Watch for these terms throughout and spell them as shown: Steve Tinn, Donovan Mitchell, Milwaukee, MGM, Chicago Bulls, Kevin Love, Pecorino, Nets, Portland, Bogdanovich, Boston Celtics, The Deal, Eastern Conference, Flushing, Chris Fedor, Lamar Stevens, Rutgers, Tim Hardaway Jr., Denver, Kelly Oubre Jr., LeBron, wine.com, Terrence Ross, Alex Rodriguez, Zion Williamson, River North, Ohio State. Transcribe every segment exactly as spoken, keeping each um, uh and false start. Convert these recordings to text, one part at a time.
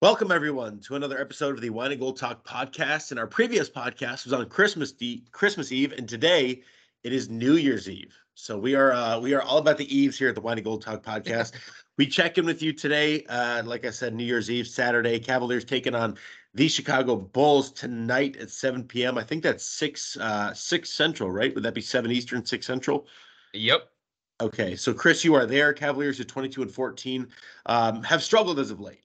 Welcome, everyone, to another episode of the Wine and Gold Talk podcast. And our previous podcast was on Christmas D- Christmas Eve, and today it is New Year's Eve. So we are uh, we are all about the eves here at the Wine and Gold Talk podcast. We check in with you today. Uh, like I said, New Year's Eve, Saturday, Cavaliers taking on the Chicago Bulls tonight at seven p.m. I think that's six, uh, six Central, right? Would that be seven Eastern, six Central? Yep. Okay. So, Chris, you are there. Cavaliers at twenty-two and fourteen um, have struggled as of late.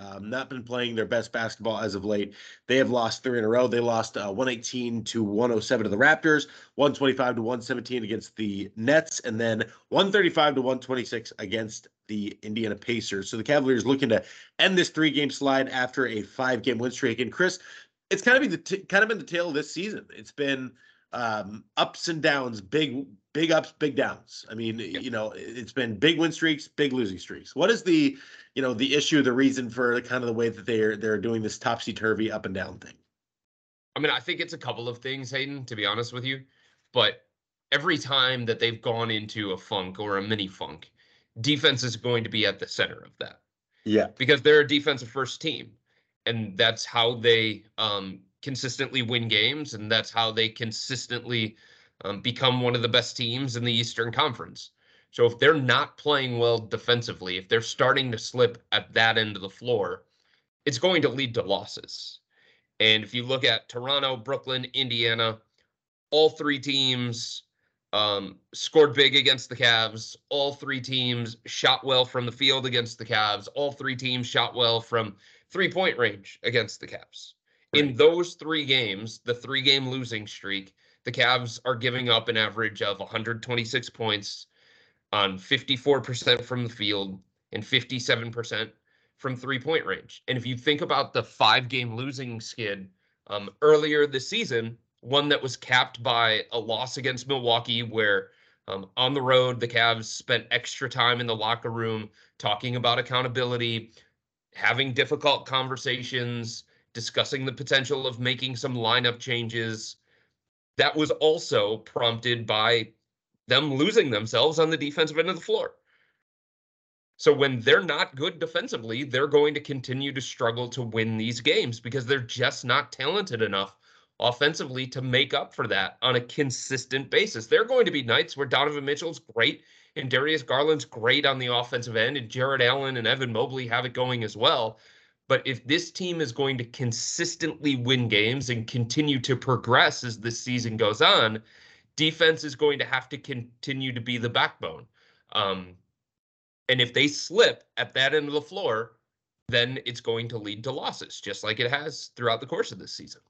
Um, not been playing their best basketball as of late. They have lost three in a row. They lost uh, one eighteen to one oh seven to the Raptors, one twenty-five to one seventeen against the Nets, and then one thirty-five to one twenty-six against the Indiana Pacers. So the Cavaliers looking to end this three-game slide after a five-game win streak. And Chris, it's kind of been the t- kind of been the tale of this season. It's been um, ups and downs, big big ups, big downs. I mean, yep. you know, it's been big win streaks, big losing streaks. What is the, you know, the issue, the reason for the kind of the way that they're they're doing this topsy-turvy up and down thing? I mean, I think it's a couple of things, Hayden, to be honest with you. But every time that they've gone into a funk or a mini funk, defense is going to be at the center of that. Yeah. Because they're a defensive first team, and that's how they um, consistently win games, and that's how they consistently Um, become one of the best teams in the Eastern Conference. So if they're not playing well defensively, if they're starting to slip at that end of the floor, it's going to lead to losses. And if you look at Toronto, Brooklyn, Indiana, all three teams um, scored big against the Cavs. All three teams shot well from the field against the Cavs. All three teams shot well from three-point range against the Cavs. Right. In those three games, the three-game losing streak, the Cavs are giving up an average of one hundred twenty-six points on fifty-four percent from the field and fifty-seven percent from three-point range. And if you think about the five-game losing skid um, earlier this season, one that was capped by a loss against Milwaukee where um, on the road, the Cavs spent extra time in the locker room talking about accountability, having difficult conversations, discussing the potential of making some lineup changes. That was also prompted by them losing themselves on the defensive end of the floor. So when they're not good defensively, they're going to continue to struggle to win these games because they're just not talented enough offensively to make up for that on a consistent basis. There are going to be nights where Donovan Mitchell's great and Darius Garland's great on the offensive end and Jared Allen and Evan Mobley have it going as well. But if this team is going to consistently win games and continue to progress as this season goes on, defense is going to have to continue to be the backbone. Um, and if they slip at that end of the floor, then it's going to lead to losses, just like it has throughout the course of this season.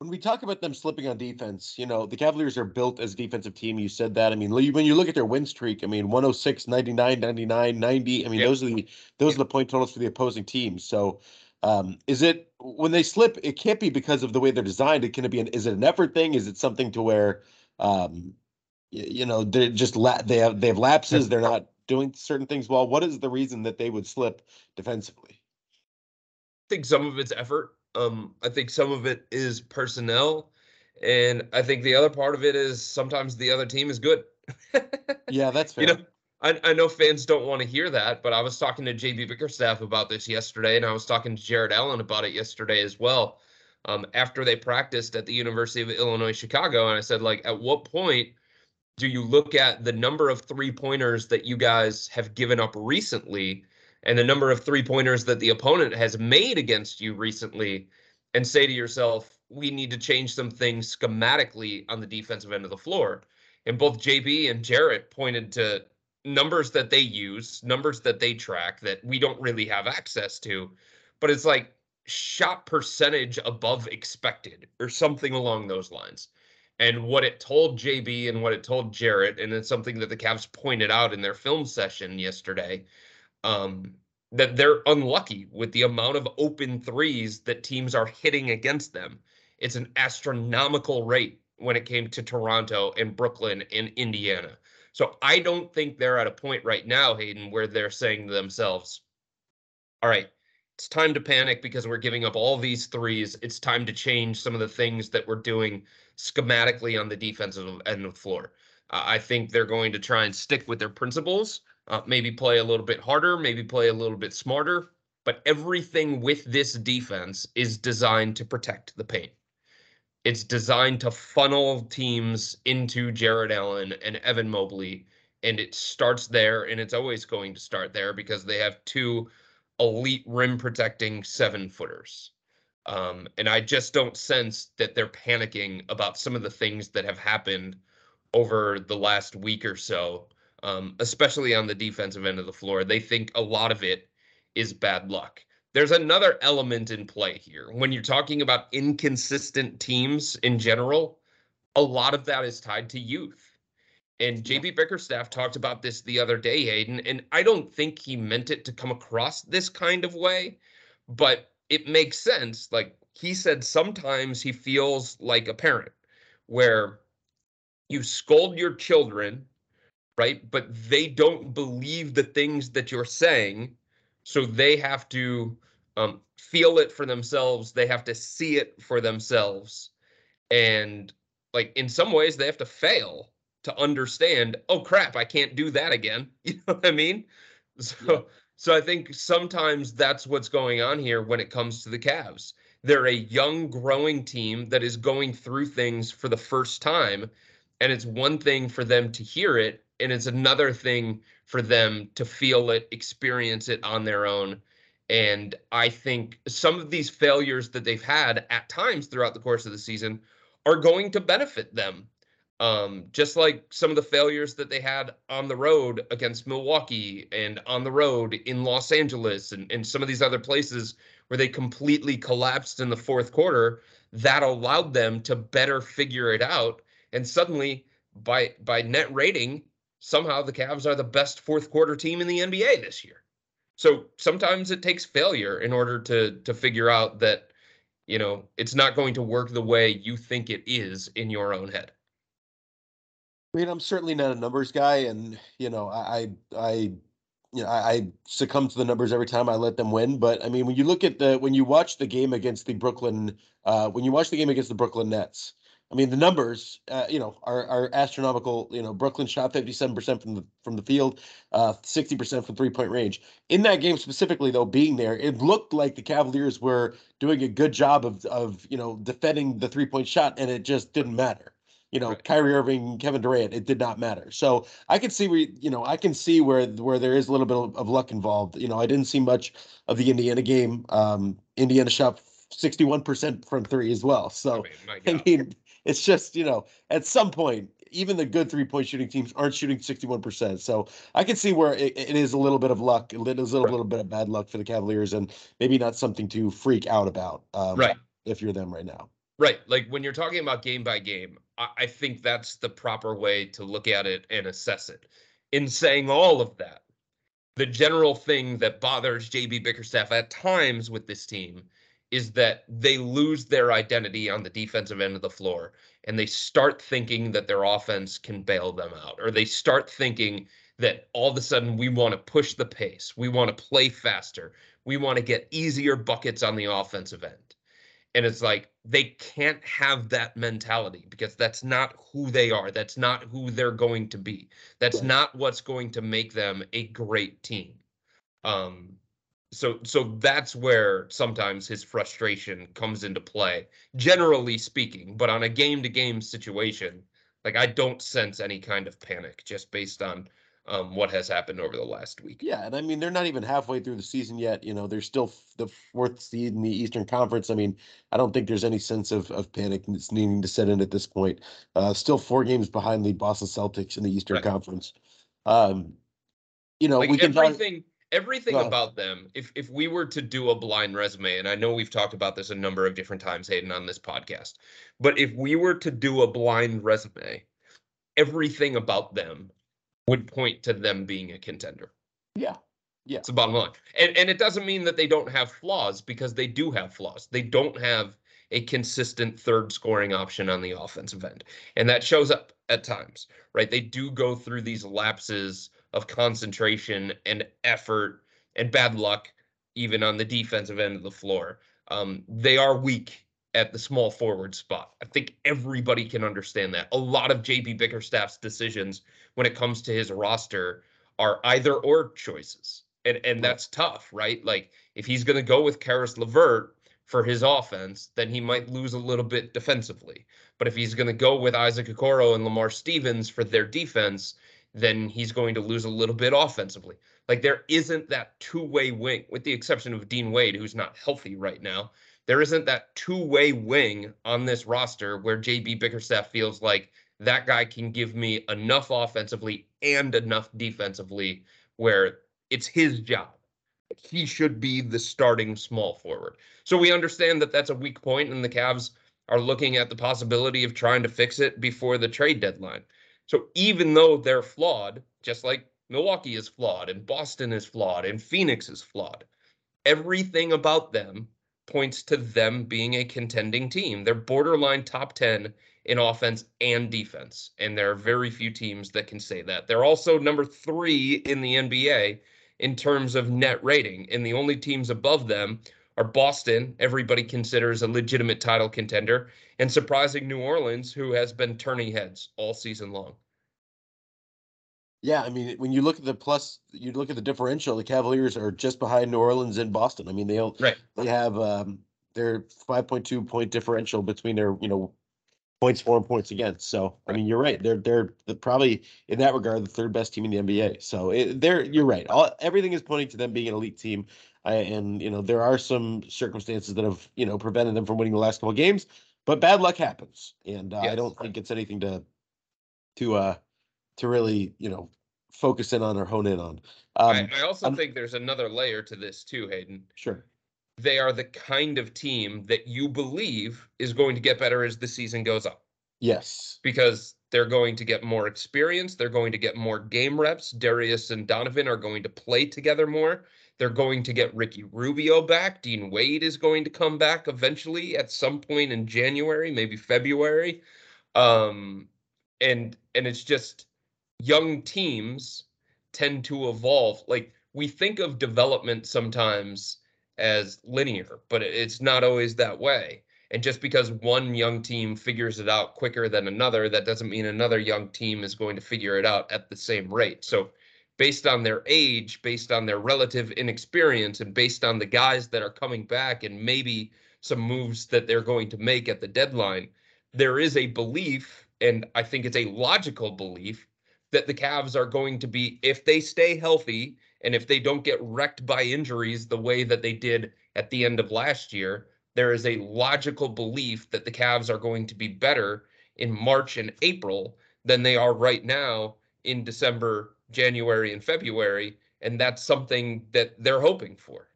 When we talk about them slipping on defense, you know, the Cavaliers are built as a defensive team. You said that. I mean, when you look at their win streak, I mean, one oh six, ninety-nine, ninety-nine, ninety. I mean, yep. those are the those yep. are the point totals for the opposing team. So um, is it when they slip, it can't be because of the way they're designed. It can be an is it an effort thing? Is it something to where, um, you, you know, they're just la- they have they have lapses. They're not doing certain things well. What is the reason that they would slip defensively? I think some of it's effort. Um, I think some of it is personnel, and I think the other part of it is sometimes the other team is good. Yeah, that's fair. You know, I, I know fans don't want to hear that, but I was talking to J B Bickerstaff about this yesterday, and I was talking to Jared Allen about it yesterday as well. um, after they practiced at the University of Illinois, Chicago. And I said, like, at what point do you look at the number of three pointers that you guys have given up recently and the number of three pointers that the opponent has made against you recently and say to yourself, we need to change some things schematically on the defensive end of the floor? And both J B and Jarrett pointed to numbers that they use, numbers that they track that we don't really have access to. But it's like shot percentage above expected or something along those lines. And what it told J B and what it told Jarrett, and it's something that the Cavs pointed out in their film session yesterday, um, that they're unlucky with the amount of open threes that teams are hitting against them. It's an astronomical rate when it came to Toronto and Brooklyn and Indiana. So I don't think they're at a point right now, Hayden, where they're saying to themselves, all right, it's time to panic because we're giving up all these threes. It's time to change some of the things that we're doing schematically on the defensive end of the floor. Uh, I think they're going to try and stick with their principles, uh, maybe play a little bit harder, maybe play a little bit smarter. But everything with this defense is designed to protect the paint. It's designed to funnel teams into Jared Allen and Evan Mobley, and it starts there, and it's always going to start there because they have two elite rim-protecting seven-footers. Um, and I just don't sense that they're panicking about some of the things that have happened over the last week or so, um, especially on the defensive end of the floor. They think a lot of it is bad luck. There's another element in play here. When you're talking about inconsistent teams in general, a lot of that is tied to youth. And J B. Bickerstaff talked about this the other day, Hayden, and I don't think he meant it to come across this kind of way, but it makes sense. Like he said, sometimes he feels like a parent where you scold your children, right? But they don't believe the things that you're saying. So they have to um, feel it for themselves. They have to see it for themselves. And like in some ways they have to fail to understand, oh crap, I can't do that again. You know what I mean? So, yeah. so I think sometimes that's what's going on here when it comes to the Cavs. They're a young growing team that is going through things for the first time. And it's one thing for them to hear it, and it's another thing for them to feel it, experience it on their own. And I think some of these failures that they've had at times throughout the course of the season are going to benefit them. Um, just like some of the failures that they had on the road against Milwaukee and on the road in Los Angeles and, and some of these other places where they completely collapsed in the fourth quarter, that allowed them to better figure it out. And suddenly by, by net rating, somehow the Cavs are the best fourth quarter team in the N B A this year. So sometimes it takes failure in order to to figure out that, you know, it's not going to work the way you think it is in your own head. I mean, I'm certainly not a numbers guy. And, you know, I, I, you know, I, I succumb to the numbers every time I let them win. But I mean, when you look at the, when you watch the game against the Brooklyn, uh, when you watch the game against the Brooklyn Nets, I mean, the numbers, uh, you know, are, are astronomical. You know, Brooklyn shot fifty-seven percent from the from the field, uh, sixty percent from three-point range. In that game specifically, though, being there, it looked like the Cavaliers were doing a good job of, of you know, defending the three-point shot, and it just didn't matter. You know, right. Kyrie Irving, Kevin Durant, it did not matter. So I can see where, you know, I can see where where there is a little bit of, of luck involved. You know, I didn't see much of the Indiana game. Um, Indiana shot sixty-one percent from three as well. So, I mean, I mean it's just, you know, at some point, even the good three-point shooting teams aren't shooting sixty-one percent. So I can see where it, it is a little bit of luck. It is a little, right. little bit of bad luck for the Cavaliers and maybe not something to freak out about um, right. if you're them right now. Right. Like when you're talking about game by game, I, I think that's the proper way to look at it and assess it. In saying all of that, the general thing that bothers J B. Bickerstaff at times with this team is that they lose their identity on the defensive end of the floor and they start thinking that their offense can bail them out, or they start thinking that all of a sudden we want to push the pace. We want to play faster. We want to get easier buckets on the offensive end. And it's like, they can't have that mentality because that's not who they are. That's not who they're going to be. That's not what's going to make them a great team. Um, So so that's where sometimes his frustration comes into play, generally speaking. But on a game-to-game situation, like, I don't sense any kind of panic just based on um, what has happened over the last week. Yeah, and I mean, they're not even halfway through the season yet. You know, they're still f- the fourth seed in the Eastern Conference. I mean, I don't think there's any sense of, of panic that's needing to set in at this point. Uh, still four games behind the Boston Celtics in the Eastern right. Conference. Um, you know, like we can everything. Talk- Everything well, about them, if if we were to do a blind resume, and I know we've talked about this a number of different times, Hayden, on this podcast, but if we were to do a blind resume, everything about them would point to them being a contender. Yeah. Yeah. It's the bottom line. And, and it doesn't mean that they don't have flaws, because they do have flaws. They don't have a consistent third scoring option on the offensive end. And that shows up at times, right? They do go through these lapses of concentration and effort and bad luck, even on the defensive end of the floor. Um, they are weak at the small forward spot. I think everybody can understand that. A lot of J B. Bickerstaff's decisions when it comes to his roster are either or choices. And and that's tough, right? Like, if he's going to go with Caris LeVert for his offense, then he might lose a little bit defensively. But if he's going to go with Isaac Okoro and Lamar Stevens for their defense, then he's going to lose a little bit offensively. Like, there isn't that two-way wing, with the exception of Dean Wade, who's not healthy right now. There isn't that two-way wing on this roster where J B. Bickerstaff feels like that guy can give me enough offensively and enough defensively where it's his job. He should be the starting small forward. So we understand that that's a weak point, and the Cavs are looking at the possibility of trying to fix it before the trade deadline. So even though they're flawed, just like Milwaukee is flawed and Boston is flawed and Phoenix is flawed, everything about them points to them being a contending team. They're borderline top ten in offense and defense, and there are very few teams that can say that. They're also number three in the N B A in terms of net rating, and the only teams above them are Boston, everybody considers a legitimate title contender, and surprising New Orleans, who has been turning heads all season long. Yeah, I mean, when you look at the plus, you look at the differential, the Cavaliers are just behind New Orleans and Boston. I mean, they right. they have um, their five point two point differential between their, you know, points for and points against. So, I mean, you're right. They're they're the, probably, in that regard, the third best team in the N B A. So, it, they're you're right. All, everything is pointing to them being an elite team. I, and, you know, there are some circumstances that have, you know, prevented them from winning the last couple of games, but bad luck happens. And uh, yes. I don't think it's anything to, to, uh, to really, you know, focus in on or hone in on. Um, I, I also um, think there's another layer to this too, Hayden. Sure. They are the kind of team that you believe is going to get better as the season goes on. Yes. Because they're going to get more experience. They're going to get more game reps. Darius and Donovan are going to play together more. They're going to get Ricky Rubio back. Dean Wade is going to come back eventually at some point in January, maybe February. Um, and and it's just young teams tend to evolve. Like, we think of development sometimes as linear, but it's not always that way. And just because one young team figures it out quicker than another, that doesn't mean another young team is going to figure it out at the same rate. So based on their age, based on their relative inexperience, and based on the guys that are coming back and maybe some moves that they're going to make at the deadline, there is a belief, and I think it's a logical belief, that the Cavs are going to be, if they stay healthy and if they don't get wrecked by injuries the way that they did at the end of last year, there is a logical belief that the Cavs are going to be better in March and April than they are right now in December, January and February, and that's something that they're hoping for.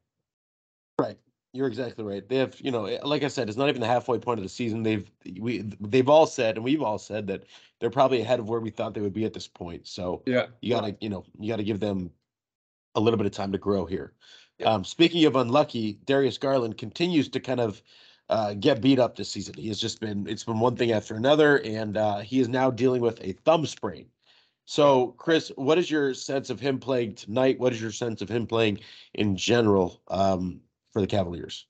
Right, you're exactly right. They have, you know, like I said, it's not even the halfway point of the season. They've we they've all said, and we've all said that they're probably ahead of where we thought they would be at this point. So yeah, you gotta, you know, you gotta give them a little bit of time to grow here. Yeah. Um, speaking of unlucky, Darius Garland continues to kind of uh, get beat up this season. He has just been, it's been one thing after another, and uh, he is now dealing with a thumb sprain. So, Chris, what is your sense of him playing tonight? What is your sense of him playing in general um, for the Cavaliers?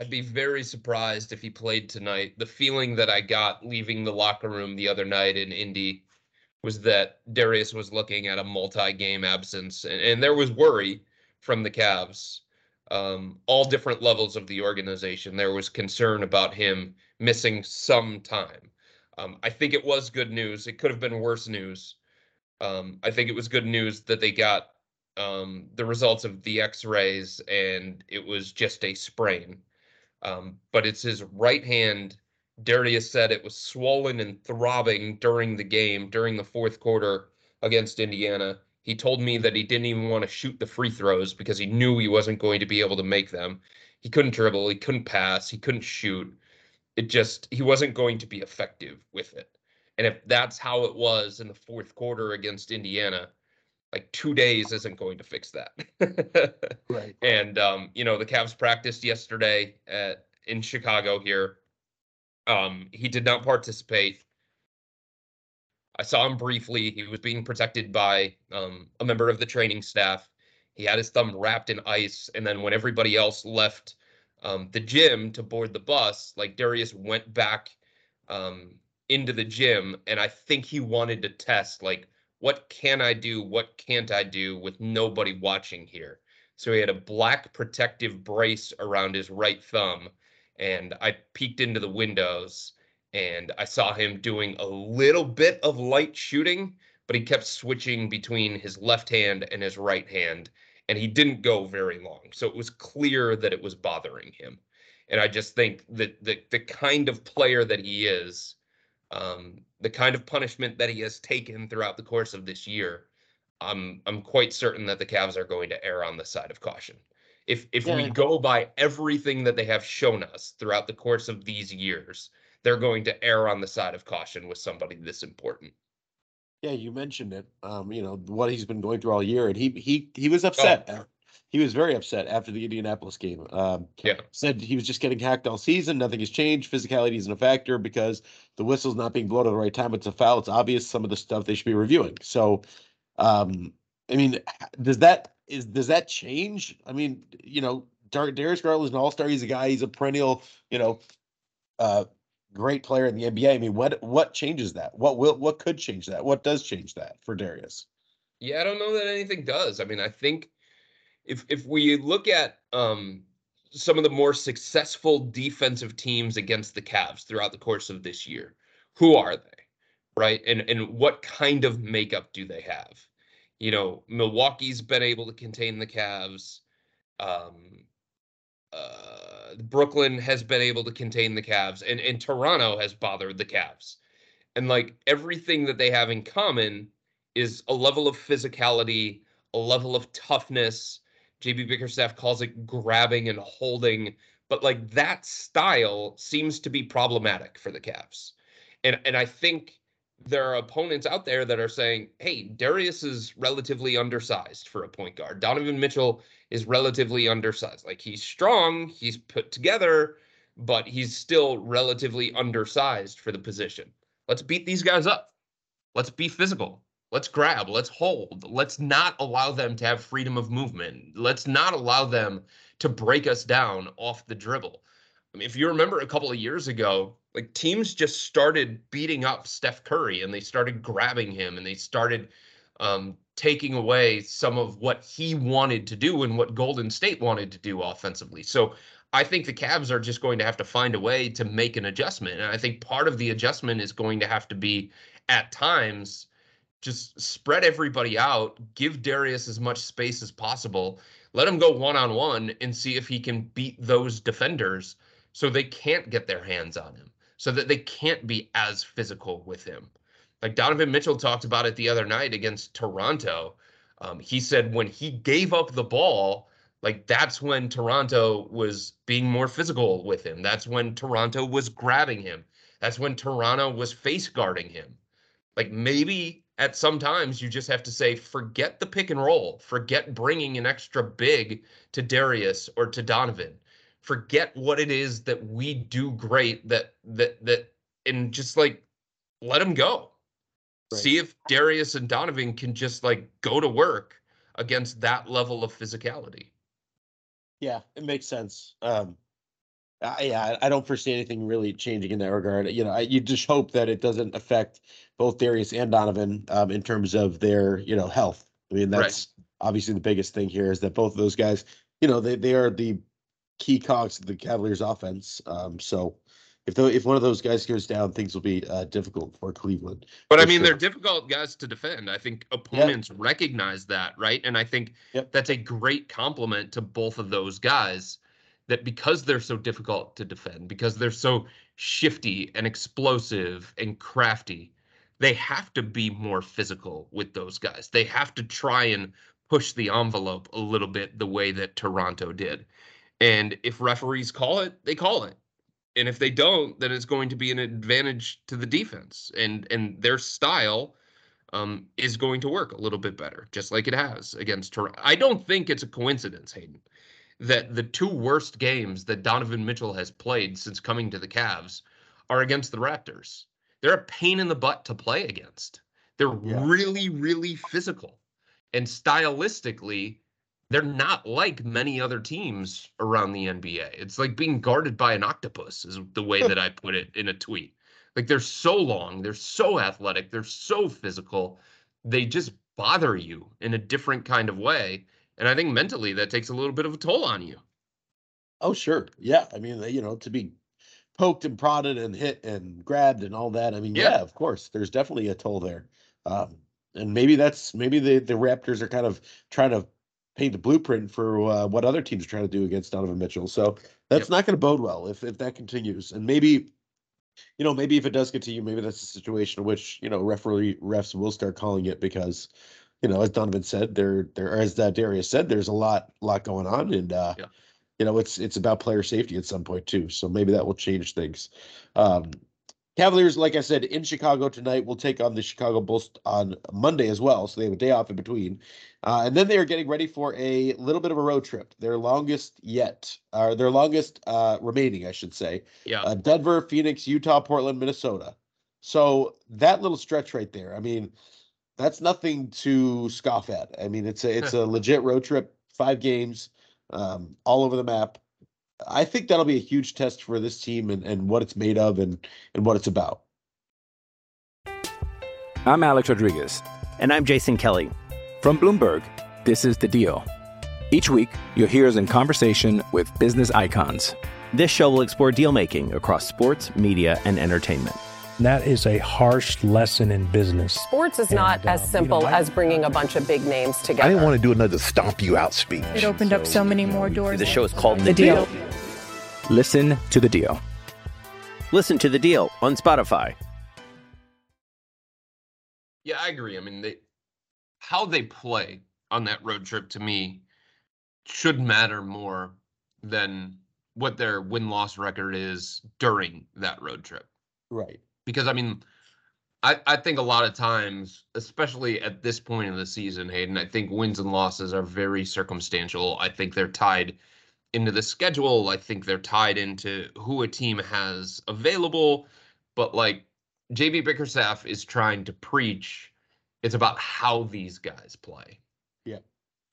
I'd be very surprised if he played tonight. The feeling that I got leaving the locker room the other night in Indy was that Darius was looking at a multi-game absence, and, and there was worry from the Cavs um, all different levels of the organization. There was concern about him missing some time. Um, I think it was good news. It could have been worse news. Um, I think it was good news that they got um, the results of the x-rays and it was just a sprain. Um, but it's his right hand. Darius said it was swollen and throbbing during the game, during the fourth quarter against Indiana. He told me that he didn't even want to shoot the free throws because he knew he wasn't going to be able to make them. He couldn't dribble. He couldn't pass. He couldn't shoot. It just, he wasn't going to be effective with it. And if that's how it was in the fourth quarter against Indiana, like two days isn't going to fix that. Right. And, um, you know, the Cavs practiced yesterday at, in Chicago here. Um, he did not participate. I saw him briefly. He was being protected by um, a member of the training staff. He had his thumb wrapped in ice. And then when everybody else left um, the gym to board the bus, like Darius went back um, into the gym. And I think he wanted to test, like, what can I do? What can't I do with nobody watching here? So he had a black protective brace around his right thumb. And I peeked into the windows and I saw him doing a little bit of light shooting, but he kept switching between his left hand and his right hand. And he didn't go very long. So it was clear that it was bothering him. And I just think that the, the kind of player that he is, um, the kind of punishment that he has taken throughout the course of this year, I'm, I'm quite certain that the Cavs are going to err on the side of caution. If if yeah. we go by everything that they have shown us throughout the course of these years, they're going to err on the side of caution with somebody this important. Yeah, you mentioned it. Um, you know, what he's been going through all year, and he he he was upset. Oh. He was very upset after the Indianapolis game. Um, yeah. Said he was just getting hacked all season. Nothing has changed. Physicality isn't a factor because the whistle's not being blown at the right time. It's a foul. It's obvious some of the stuff they should be reviewing. So, um, I mean, does that... Is does that change? I mean, you know, Dar- Darius Garland is an all-star. He's a guy. He's a perennial, you know, uh, great player in the N B A. I mean, what what changes that? What will what could change that? What does change that for Darius? Yeah, I don't know that anything does. I mean, I think if if we look at um, some of the more successful defensive teams against the Cavs throughout the course of this year, who are they, right? And and what kind of makeup do they have? You know, Milwaukee's been able to contain the Cavs. Um, uh, Brooklyn has been able to contain the Cavs. And, and Toronto has bothered the Cavs. And, like, everything that they have in common is a level of physicality, a level of toughness. J B. Bickerstaff calls it grabbing and holding. But, like, that style seems to be problematic for the Cavs. And, and I think... there are opponents out there that are saying, hey, Darius is relatively undersized for a point guard. Donovan Mitchell is relatively undersized. Like, he's strong, he's put together, but he's still relatively undersized for the position. Let's beat these guys up. Let's be physical. Let's grab. Let's hold. Let's not allow them to have freedom of movement. Let's not allow them to break us down off the dribble. I mean, if you remember a couple of years ago, like, teams just started beating up Steph Curry and they started grabbing him and they started um, taking away some of what he wanted to do and what Golden State wanted to do offensively. So I think the Cavs are just going to have to find a way to make an adjustment. And I think part of the adjustment is going to have to be, at times, just spread everybody out, give Darius as much space as possible, let him go one-on-one and see if he can beat those defenders so they can't get their hands on him, so that they can't be as physical with him. Like Donovan Mitchell talked about it the other night against Toronto. Um, he said when he gave up the ball, like that's when Toronto was being more physical with him. That's when Toronto was grabbing him. That's when Toronto was face guarding him. Like maybe at some times you just have to say, forget the pick and roll, forget bringing an extra big to Darius or to Donovan. Forget what it is that we do great, that that that and just like let him go. Right. See if Darius and Donovan can just like go to work against that level of physicality. Yeah, it makes sense. Um, I, yeah, I don't foresee anything really changing in that regard. You know, I, you just hope that it doesn't affect both Darius and Donovan um, in terms of their you know health. I mean, that's right. Obviously the biggest thing here is that both of those guys you know, they, they are the key cogs of the Cavaliers offense. Um, so if the, if one of those guys goes down, things will be uh, difficult for Cleveland. But, for I mean, sure. They're difficult guys to defend. I think opponents yeah. recognize that, right? And I think yep. that's a great compliment to both of those guys, that because they're so difficult to defend, because they're so shifty and explosive and crafty, they have to be more physical with those guys. They have to try and push the envelope a little bit the way that Toronto did. And if referees call it, they call it. And if they don't, then it's going to be an advantage to the defense. And and their style um, is going to work a little bit better, just like it has against Toronto. I don't think it's a coincidence, Hayden, that the two worst games that Donovan Mitchell has played since coming to the Cavs are against the Raptors. They're a pain in the butt to play against. They're yeah. really, really physical. And stylistically, they're not like many other teams around the N B A. It's like being guarded by an octopus is the way that I put it in a tweet. Like, they're so long, they're so athletic, they're so physical. They just bother you in a different kind of way. And I think mentally that takes a little bit of a toll on you. Oh, sure. Yeah. I mean, you know, to be poked and prodded and hit and grabbed and all that. I mean, yeah, yeah of course, there's definitely a toll there. Um, and maybe that's, maybe the, the Raptors are kind of trying to paint the blueprint for uh, what other teams are trying to do against Donovan Mitchell. So that's yep. not going to bode well if, if that continues. And maybe, you know, maybe if it does continue, maybe that's a situation in which, you know, referee refs will start calling it because, you know, as Donovan said, there, there, or as uh, Darius said, there's a lot, lot going on, and uh, yeah. you know, it's, it's about player safety at some point too. So maybe that will change things. Um, Cavaliers, like I said, in Chicago tonight, will take on the Chicago Bulls on Monday as well. So they have a day off in between, uh, and then they are getting ready for a little bit of a road trip. Their longest yet, or their longest uh, remaining, I should say. Yeah. Uh, Denver, Phoenix, Utah, Portland, Minnesota. So that little stretch right there. I mean, that's nothing to scoff at. I mean, it's a it's a legit road trip, five games, um, all over the map. I think that'll be a huge test for this team and, and what it's made of and, and what it's about. I'm Alex Rodriguez. And I'm Jason Kelly. From Bloomberg, this is The Deal. Each week, you'll hear us in conversation with business icons. This show will explore deal-making across sports, media, and entertainment. That is a harsh lesson in business. Sports is and, not as uh, simple you know, I, as bringing a bunch of big names together. I didn't want to do another stomp you out speech. It opened so, up so many more doors. The show is called The, the deal. deal. Listen to The Deal. Listen to The Deal on Spotify. Yeah, I agree. I mean, they, how they play on that road trip to me should matter more than what their win-loss record is during that road trip. Right. Because, I mean, I, I think a lot of times, especially at this point in the season, Hayden, I think wins and losses are very circumstantial. I think they're tied into the schedule. I think they're tied into who a team has available. But, like, J B. Bickerstaff is trying to preach, it's about how these guys play. Yeah.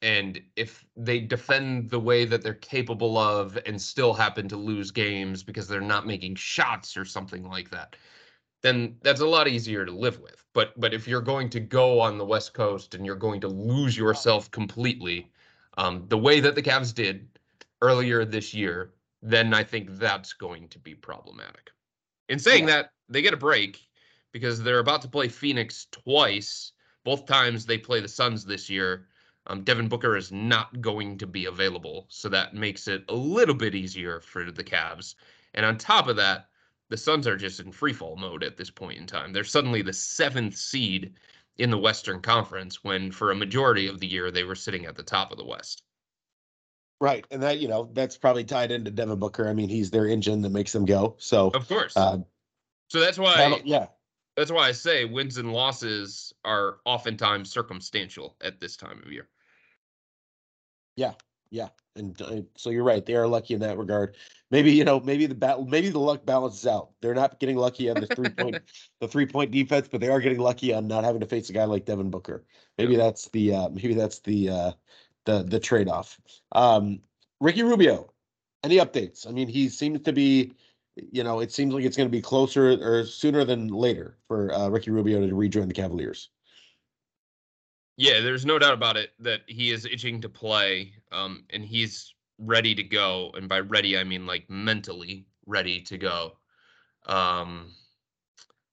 And if they defend the way that they're capable of and still happen to lose games because they're not making shots or something like that, then that's a lot easier to live with. But but if you're going to go on the West Coast and you're going to lose yourself completely, um, the way that the Cavs did earlier this year, then I think that's going to be problematic. In saying yeah. that, they get a break because they're about to play Phoenix twice. Both times they play the Suns this year. Um, Devin Booker is not going to be available, so that makes it a little bit easier for the Cavs. And on top of that, the Suns are just in freefall mode at this point in time. They're suddenly the seventh seed in the Western Conference when for a majority of the year they were sitting at the top of the West. Right. And that, you know, that's probably tied into Devin Booker. I mean, he's their engine that makes them go. So, of course. Uh, so that's why, yeah, that's why I say wins and losses are oftentimes circumstantial at this time of year. Yeah. Yeah. And uh, so you're right. They are lucky in that regard. Maybe, you know, maybe the battle, maybe the luck balances out. They're not getting lucky on the three point, the three point defense, but they are getting lucky on not having to face a guy like Devin Booker. Maybe yeah. that's the, uh, maybe that's the, uh, the, the trade-off. Um, Ricky Rubio, any updates? I mean, he seems to be, you know, it seems like it's going to be closer or sooner than later for uh, Ricky Rubio to rejoin the Cavaliers. Yeah, there's no doubt about it that he is itching to play, um, and he's ready to go. And by ready, I mean like mentally ready to go. Um,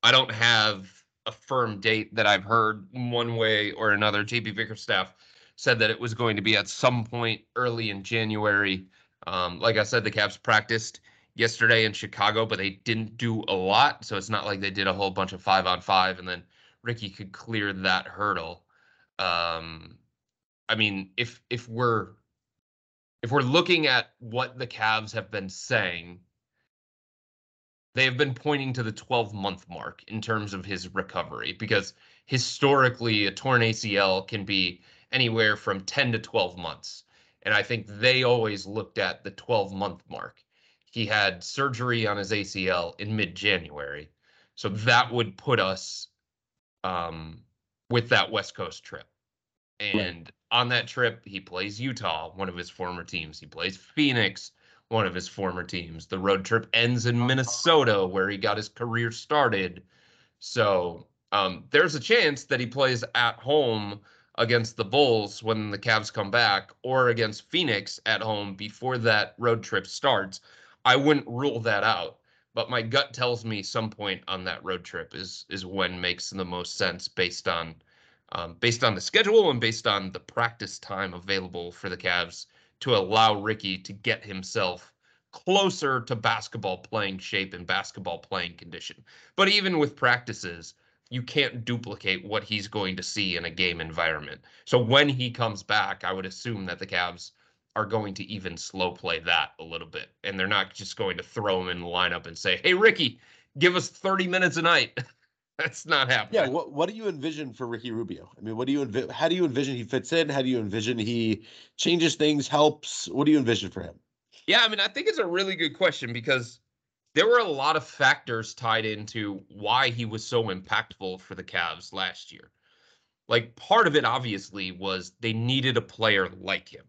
I don't have a firm date that I've heard one way or another. J B. Bickerstaff said that it was going to be at some point early in January. Um, like I said, the Cavs practiced yesterday in Chicago, but they didn't do a lot. So it's not like they did a whole bunch of five on five and then Ricky could clear that hurdle. Um, I mean, if if we're if we're looking at what the Cavs have been saying, they have been pointing to the twelve-month mark in terms of his recovery, because historically a torn A C L can be anywhere from ten to twelve months. And I think they always looked at the twelve-month mark. He had surgery on his A C L in mid-January. So that would put us um, with that West Coast trip. And on that trip, he plays Utah, one of his former teams. He plays Phoenix, one of his former teams. The road trip ends in Minnesota, where he got his career started. So um, there's a chance that he plays at home against the Bulls when the Cavs come back, or against Phoenix at home before that road trip starts. I wouldn't rule that out, but my gut tells me some point on that road trip is is when makes the most sense based on um, based on the schedule and based on the practice time available for the Cavs to allow Ricky to get himself closer to basketball playing shape and basketball playing condition. But even with practices, you can't duplicate what he's going to see in a game environment. So when he comes back, I would assume that the Cavs are going to even slow play that a little bit. And they're not just going to throw him in the lineup and say, hey, Ricky, give us thirty minutes a night. That's not happening. Yeah, what what do you envision for Ricky Rubio? I mean, what do you envi- how do you envision he fits in? How do you envision he changes things, helps? What do you envision for him? Yeah, I mean, I think it's a really good question, because there were a lot of factors tied into why he was so impactful for the Cavs last year. Like, part of it obviously was they needed a player like him.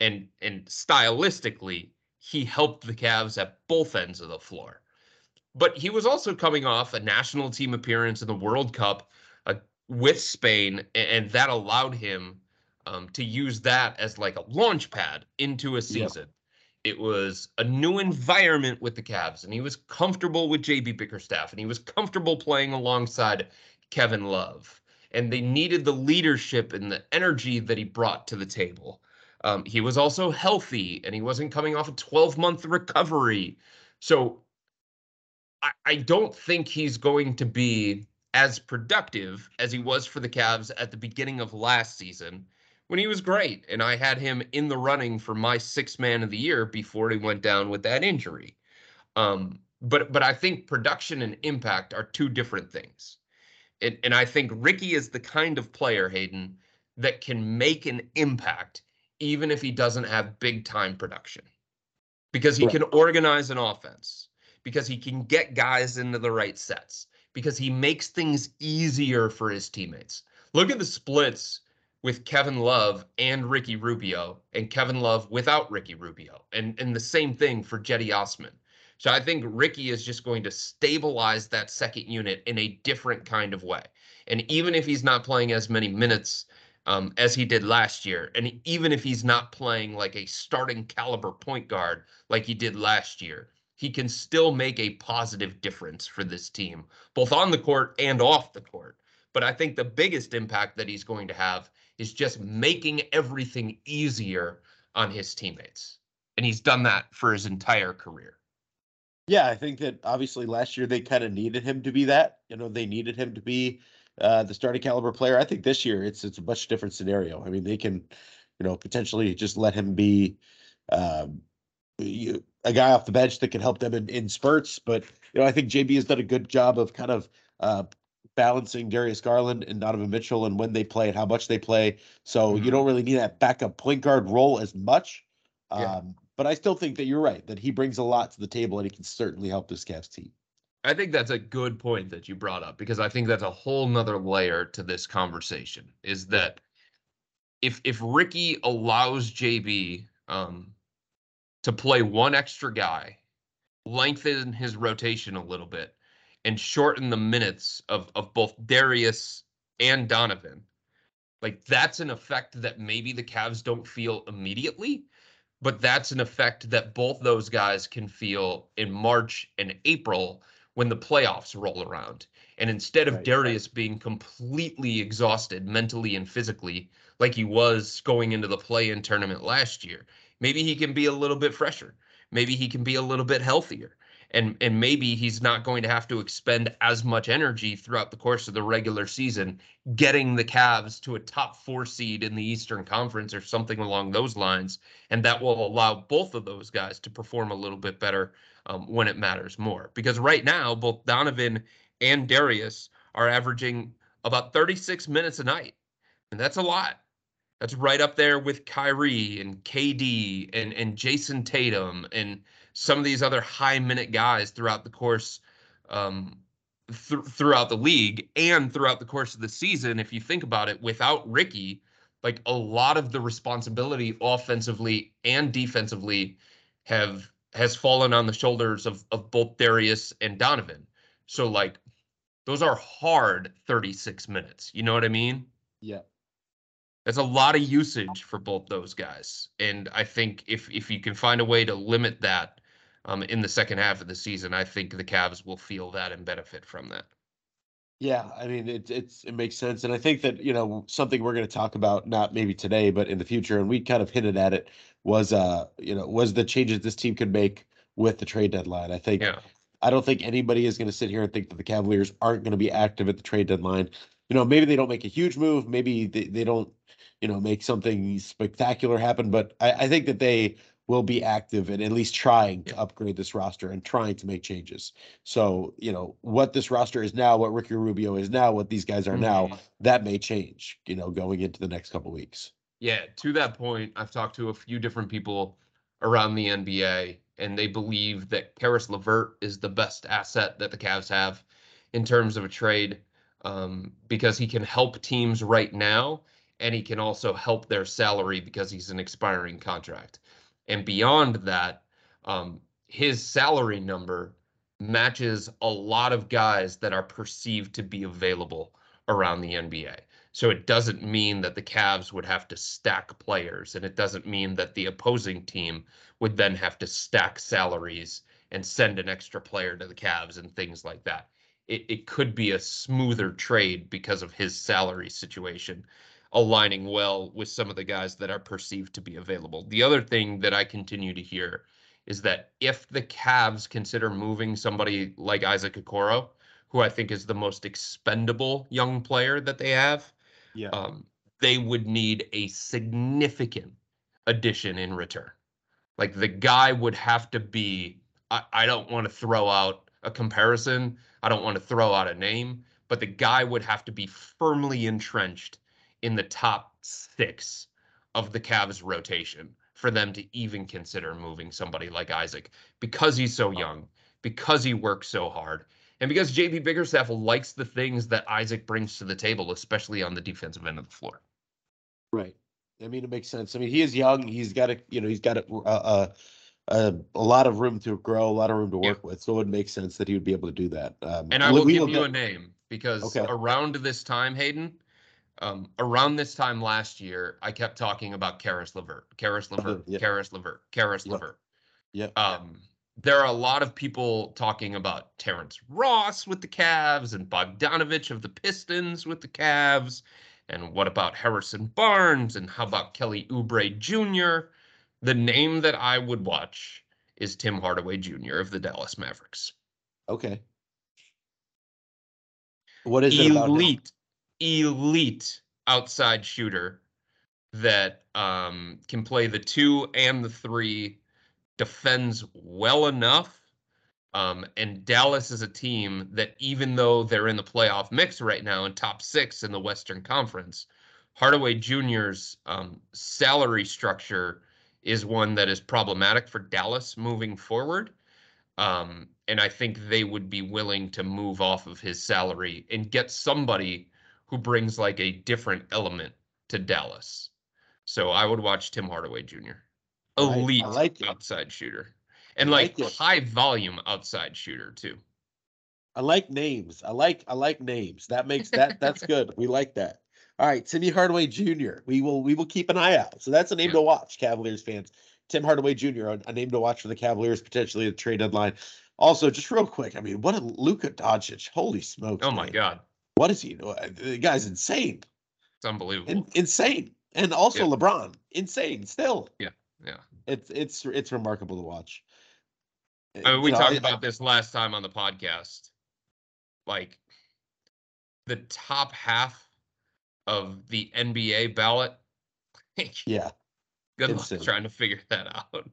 And and stylistically, he helped the Cavs at both ends of the floor. But he was also coming off a national team appearance in the World Cup uh, with Spain, and that allowed him um, to use that as like a launch pad into a season. Yeah. It was a new environment with the Cavs, and he was comfortable with J B. Bickerstaff, and he was comfortable playing alongside Kevin Love. And they needed the leadership and the energy that he brought to the table. Um, he was also healthy, and he wasn't coming off a twelve-month recovery. So I don't think he's going to be as productive as he was for the Cavs at the beginning of last season when he was great. And I had him in the running for my sixth man of the year before he went down with that injury. Um, but but I think production and impact are two different things. And, and I think Ricky is the kind of player, Hayden, that can make an impact even if he doesn't have big-time production, because he can organize an offense, because he can get guys into the right sets, because he makes things easier for his teammates. Look at the splits with Kevin Love and Ricky Rubio, and Kevin Love without Ricky Rubio, and, and the same thing for Jetty Osman. So I think Ricky is just going to stabilize that second unit in a different kind of way. And even if he's not playing as many minutes um, as he did last year, and even if he's not playing like a starting caliber point guard like he did last year, he can still make a positive difference for this team, both on the court and off the court. But I think the biggest impact that he's going to have is just making everything easier on his teammates. And he's done that for his entire career. Yeah, I think that obviously last year they kind of needed him to be that. You know, they needed him to be uh, the starting caliber player. I think this year it's it's a much different scenario. I mean, they can, you know, potentially just let him be um, you, a guy off the bench that can help them in, in spurts. But, you know, I think J B has done a good job of kind of uh, balancing Darius Garland and Donovan Mitchell and when they play and how much they play. So mm-hmm. You don't really need that backup point guard role as much. Um, yeah. But I still think that you're right, that he brings a lot to the table and he can certainly help this Cavs team. I think that's a good point that you brought up, because I think that's a whole nother layer to this conversation, is that if, if Ricky allows J B, um, to play one extra guy, lengthen his rotation a little bit, and shorten the minutes of, of both Darius and Donovan, like that's an effect that maybe the Cavs don't feel immediately, But that's an effect that both those guys can feel in March and April when the playoffs roll around. And instead of right, Darius right. being completely exhausted mentally and physically, like he was going into the play-in tournament last year, maybe he can be a little bit fresher. Maybe he can be a little bit healthier. And and maybe he's not going to have to expend as much energy throughout the course of the regular season getting the Cavs to a top four seed in the Eastern Conference or something along those lines. And that will allow both of those guys to perform a little bit better um, when it matters more. Because right now, both Donovan and Darius are averaging about thirty-six minutes a night. And that's a lot. That's right up there with Kyrie and K D and, and Jason Tatum and some of these other high-minute guys throughout the course, um, th- throughout the league and throughout the course of the season. If you think about it, without Ricky, like a lot of the responsibility offensively and defensively have has fallen on the shoulders of, of both Darius and Donovan. So, like, those are hard thirty-six minutes. You know what I mean? Yeah. That's a lot of usage for both those guys. And I think if if you can find a way to limit that um, in the second half of the season, I think the Cavs will feel that and benefit from that. Yeah, I mean, it, it's, it makes sense. And I think that, you know, something we're going to talk about, not maybe today, but in the future, and we kind of hinted at it, was, uh, you know, was the changes this team could make with the trade deadline. I think yeah. I don't think anybody is going to sit here and think that the Cavaliers aren't going to be active at the trade deadline. You know, maybe they don't make a huge move. Maybe they, they don't, you know, make something spectacular happen. But I, I think that they will be active and at least trying to upgrade this roster and trying to make changes. So, you know, what this roster is now, what Ricky Rubio is now, what these guys are now, mm-hmm. that may change, you know, going into the next couple of weeks. Yeah, to that point, I've talked to a few different people around the N B A, and they believe that Caris LeVert is the best asset that the Cavs have in terms of a trade. Um, because he can help teams right now, and he can also help their salary because he's an expiring contract. And beyond that, um, his salary number matches a lot of guys that are perceived to be available around the N B A. So it doesn't mean that the Cavs would have to stack players, and it doesn't mean that the opposing team would then have to stack salaries and send an extra player to the Cavs and things like that. It, it could be a smoother trade because of his salary situation, aligning well with some of the guys that are perceived to be available. The other thing that I continue to hear is that if the Cavs consider moving somebody like Isaac Okoro, who I think is the most expendable young player that they have, yeah. um, they would need a significant addition in return. Like the guy would have to be, I, I don't want to throw out a comparison, I don't want to throw out a name, but the guy would have to be firmly entrenched in the top six of the Cavs rotation for them to even consider moving somebody like Isaac, because he's so young, because he works so hard, and because J B. Bickerstaff likes the things that Isaac brings to the table, especially on the defensive end of the floor. Right. I mean, it makes sense. I mean, he is young. He's got a, you know, he's got a, uh, Uh, a lot of room to grow, a lot of room to work yeah. with. So it would make sense that he would be able to do that. Um, and I will give you a name because okay. around this time, Hayden, um, around this time last year, I kept talking about Caris LeVert, Caris LeVert, uh, yeah. Caris LeVert, Caris yeah. LeVert. Yeah. Um, there are a lot of people talking about Terrence Ross with the Cavs and Bogdanovich of the Pistons with the Cavs. And what about Harrison Barnes? And how about Kelly Oubre Junior? The name that I would watch is Tim Hardaway Junior of the Dallas Mavericks. Okay. What is it about him? Elite, elite outside shooter that um, can play the two and the three, defends well enough. Um, and Dallas is a team that, even though they're in the playoff mix right now in top six in the Western Conference, Hardaway Junior's um, salary structure is one that is problematic for Dallas moving forward. Um, and I think they would be willing to move off of his salary and get somebody who brings like a different element to Dallas. So I would watch Tim Hardaway Junior Elite I, I like outside shooter. And I like, like high volume outside shooter too. I like names. I like I like names. That makes that that's good. We like that. All right, Timmy Hardaway Junior We will we will keep an eye out. So that's a name yeah. to watch, Cavaliers fans. Tim Hardaway Junior, a, a name to watch for the Cavaliers, potentially at the trade deadline. Also, just real quick, I mean, what a Luka Doncic. Holy smokes. Oh, my man. God. What is he? The guy's insane. It's unbelievable. In, insane. And also yeah. LeBron. Insane still. Yeah. Yeah. It's it's it's remarkable to watch. I mean, we you know, talked I, about I, this last time on the podcast. Like, the top half of the N B A ballot. Yeah. Good insane. Luck trying to figure that out.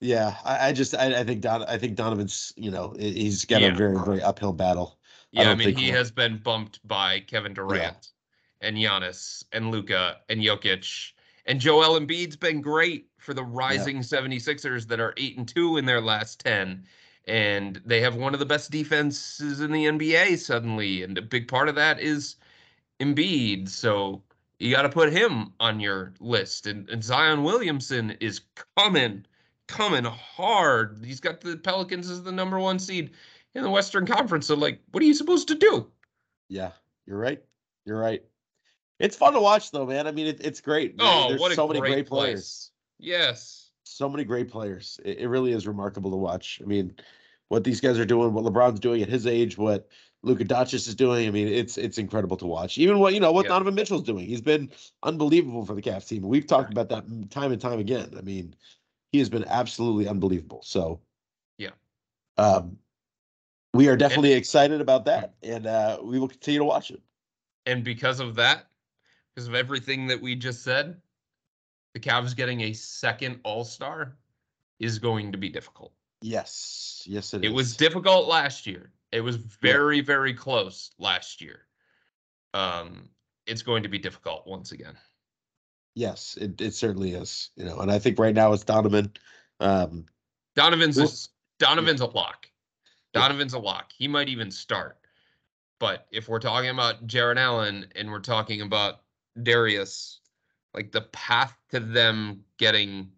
Yeah, I, I just I, I think Don I think Donovan's, you know, he's got yeah. a very, very uphill battle. Yeah, I, I mean he has been bumped by Kevin Durant yeah. and Giannis and Luka and Jokic. And Joel Embiid's been great for the rising yeah. 76ers that are eight and two in their last ten. And they have one of the best defenses in the N B A suddenly. And a big part of that is Embiid. So you got to put him on your list. And, and Zion Williamson is coming, coming hard. He's got the Pelicans as the number one seed in the Western Conference. So, like, what are you supposed to do? Yeah, you're right. You're right. It's fun to watch, though, man. I mean, it, it's great. Man. Oh, There's what a so many great, great players. Yes. So many great players. It, it really is remarkable to watch. I mean, what these guys are doing, what LeBron's doing at his age, what Luka Doncic is doing. I mean, it's it's incredible to watch. Even what, you know, what yeah. Donovan Mitchell's doing. He's been unbelievable for the Cavs team. We've talked right. about that time and time again. I mean, he has been absolutely unbelievable. So, yeah. Um, we are definitely and, excited about that, and uh, we will continue to watch it. And because of that, because of everything that we just said, the Cavs getting a second All-Star is going to be difficult. Yes. Yes, it, it is. It was difficult last year. It was very, yeah. very close last year. Um, it's going to be difficult once again. Yes, it, it certainly is. You know, and I think right now it's Donovan. Um, Donovan's well, a, Donovan's yeah. a lock. Donovan's yeah. a lock. He might even start. But if we're talking about Jared Allen and we're talking about Darius, like the path to them getting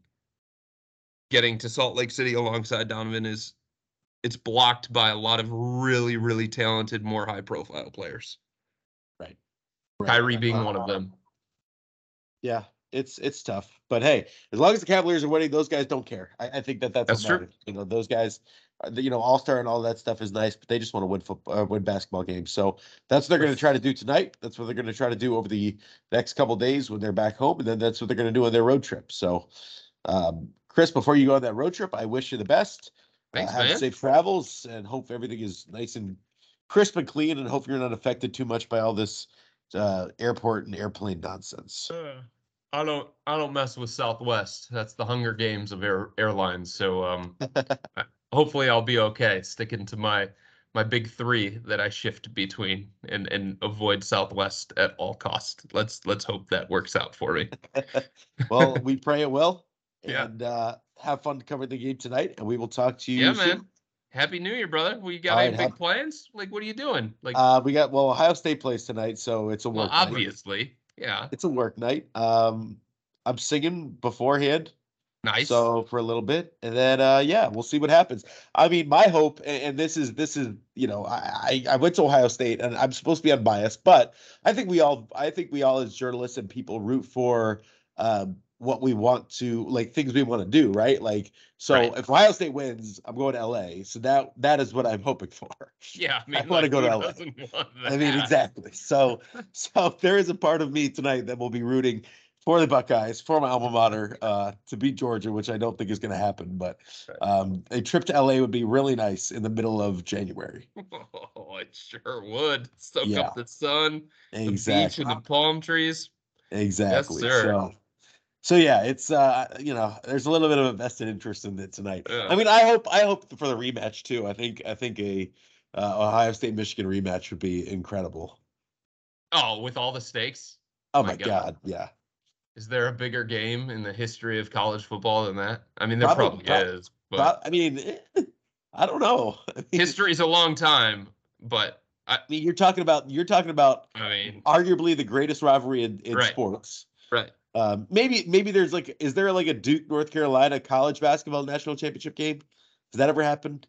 getting to Salt Lake City alongside Donovan is it's blocked by a lot of really, really talented, more high profile players. Right. right. Kyrie being uh, one of them. Yeah, it's it's tough. But hey, as long as the Cavaliers are winning, those guys don't care. I, I think that that's, that's true. You know, those guys, you know, All-Star and all that stuff is nice, but they just want to win football, uh, win basketball games. So that's what they're going to try to do tonight. That's what they're going to try to do over the next couple of days when they're back home. And then that's what they're going to do on their road trip. So, um, Chris, before you go on that road trip, I wish you the best. Thanks, uh, have man. safe travels and hope everything is nice and crisp and clean, and hope you're not affected too much by all this uh, airport and airplane nonsense. Uh, I don't, I don't mess with Southwest. That's the Hunger Games of air, airlines. So, um, hopefully I'll be okay sticking to my my big three that I shift between and, and avoid Southwest at all costs. Let's let's hope that works out for me. Well, we pray it will. And yeah. uh, have fun covering the game tonight, and we will talk to you yeah, soon. Man. Happy New Year, brother. We got all any right, big happy- plans? Like, what are you doing? Like, uh, we got well, Ohio State plays tonight, so it's a work well, night. Obviously, yeah. It's a work night. Um, I'm singing beforehand. Nice. So for a little bit, and then uh, yeah, we'll see what happens. I mean, my hope, and, and this is this is you know, I, I went to Ohio State, and I'm supposed to be unbiased, but I think we all I think we all as journalists and people root for um, what we want to like things we want to do, right? Like, so right. if Ohio State wins, I'm going to L A. So that that is what I'm hoping for. Yeah, I, mean, I like, want to go to L A. I mean, exactly. So so there is a part of me tonight that will be rooting for the Buckeyes, for my alma mater, uh, to beat Georgia, which I don't think is going to happen. But um, a trip to L A would be really nice in the middle of January. Oh, it sure would. Soak yeah. up the sun, exactly. the beach, and the palm trees. Exactly. Yes, sir. So, so yeah, it's uh, you know, there's a little bit of a vested interest in it tonight. Uh, I mean, I hope I hope for the rematch too. I think I think a uh, Ohio State Michigan rematch would be incredible. Oh, with all the stakes. Oh my, my God. God, yeah. Is there a bigger game in the history of college football than that? I mean, there probably, probably is. But probably, I mean, I don't know. I mean, history's a long time, but I, I mean, you're talking about you're talking about. I mean, arguably the greatest rivalry in, in right, sports. Right. Um, maybe maybe there's like, is there like a Duke North Carolina college basketball national championship game? Has that ever happened?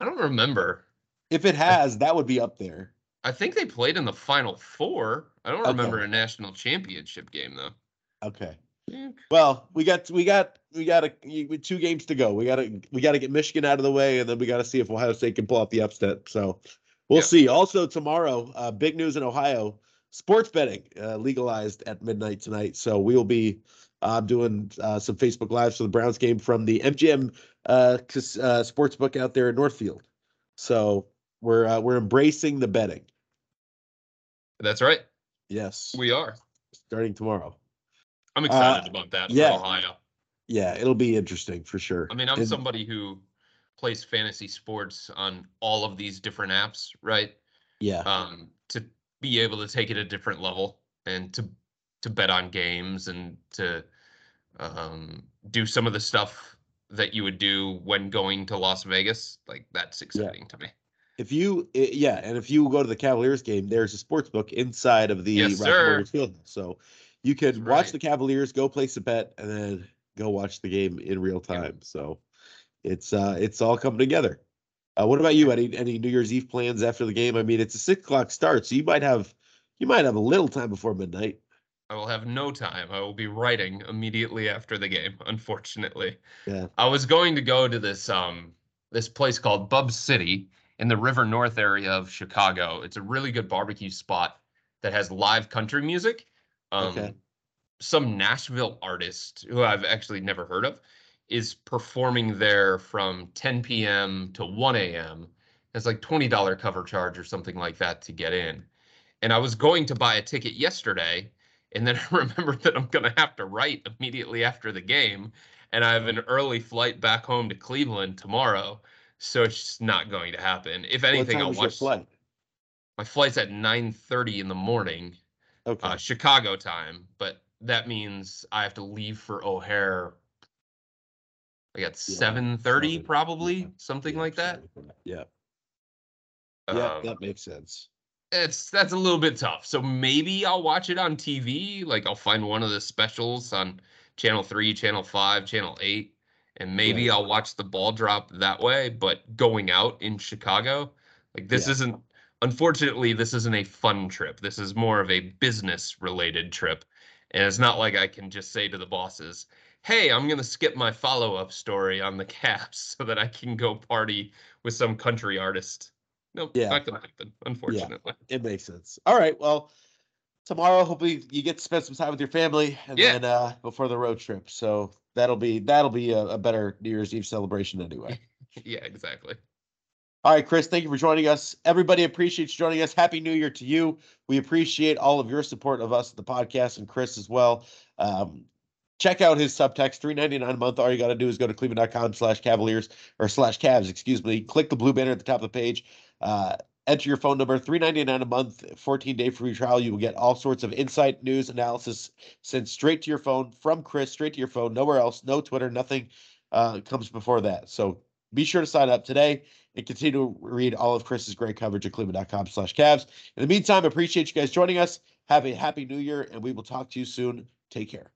I don't remember. If it has, that would be up there. I think they played in the Final Four. I don't remember okay. a national championship game though. Okay. Well, we got we got we got a, two games to go. We got to we got to get Michigan out of the way, and then we got to see if Ohio State can pull out the upset. So we'll yep. see. Also tomorrow, uh, big news in Ohio: sports betting uh, legalized at midnight tonight. So we will be uh, doing uh, some Facebook Lives for the Browns game from the M G M uh, uh, sportsbook out there in Northfield. So we're uh, we're embracing the betting. That's right. Yes, we are starting tomorrow. I'm excited uh, about that yeah. for Ohio. Yeah, it'll be interesting for sure. I mean, I'm and, somebody who plays fantasy sports on all of these different apps, right? Yeah. Um, to be able to take it a different level and to to bet on games and to um, do some of the stuff that you would do when going to Las Vegas, like that's exciting yeah. to me. If you, yeah, and if you go to the Cavaliers game, there's a sports book inside of the yes, Raptors Field, so. You could right. watch the Cavaliers, go place a bet, and then go watch the game in real time. Yeah. So it's uh, it's all coming together. Uh, what about you? Any any New Year's Eve plans after the game? I mean, it's a six o'clock start, so you might have you might have a little time before midnight. I will have no time. I will be writing immediately after the game. Unfortunately, yeah. I was going to go to this um this place called Bub City in the River North area of Chicago. It's a really good barbecue spot that has live country music. Um, okay. Some Nashville artist who I've actually never heard of is performing there from ten p.m. to one a.m. It's like twenty dollars cover charge or something like that to get in. And I was going to buy a ticket yesterday, and then I remembered that I'm going to have to write immediately after the game, and I have an early flight back home to Cleveland tomorrow, so it's just not going to happen. If anything, I'll watch. What time is your flight? My flight's at nine thirty in the morning. Okay. Uh, Chicago time, but that means I have to leave for O'Hare. I got seven thirty, probably something yeah, like that. Yeah, um, yeah, that makes sense. It's that's a little bit tough. So maybe I'll watch it on T V. Like I'll find one of the specials on Channel Three, Channel Five, Channel Eight, and maybe yeah. I'll watch the ball drop that way. But going out in Chicago, like this yeah. isn't. Unfortunately, this isn't a fun trip. This is more of a business-related trip. And it's not like I can just say to the bosses, hey, I'm going to skip my follow-up story on the Caps so that I can go party with some country artist. Nope, yeah. not going to happen, unfortunately. Yeah, it makes sense. All right, well, tomorrow, hopefully you get to spend some time with your family and yeah. then uh, before the road trip. So that'll be, that'll be a, a better New Year's Eve celebration anyway. yeah, exactly. All right, Chris, thank you for joining us. Everybody appreciates joining us. Happy New Year to you. We appreciate all of your support of us, the podcast, and Chris as well. Um, check out his subtext, three ninety-nine a month. All you got to do is go to cleveland.com slash Cavaliers or slash Cavs, excuse me. Click the blue banner at the top of the page. Uh, enter your phone number, three ninety-nine a month, fourteen-day free trial. You will get all sorts of insight, news, analysis sent straight to your phone from Chris, straight to your phone, nowhere else, no Twitter, nothing uh, comes before that. So be sure to sign up today. And continue to read all of Chris's great coverage at cleveland.com slash Cavs. In the meantime, appreciate you guys joining us. Have a happy new year, and we will talk to you soon. Take care.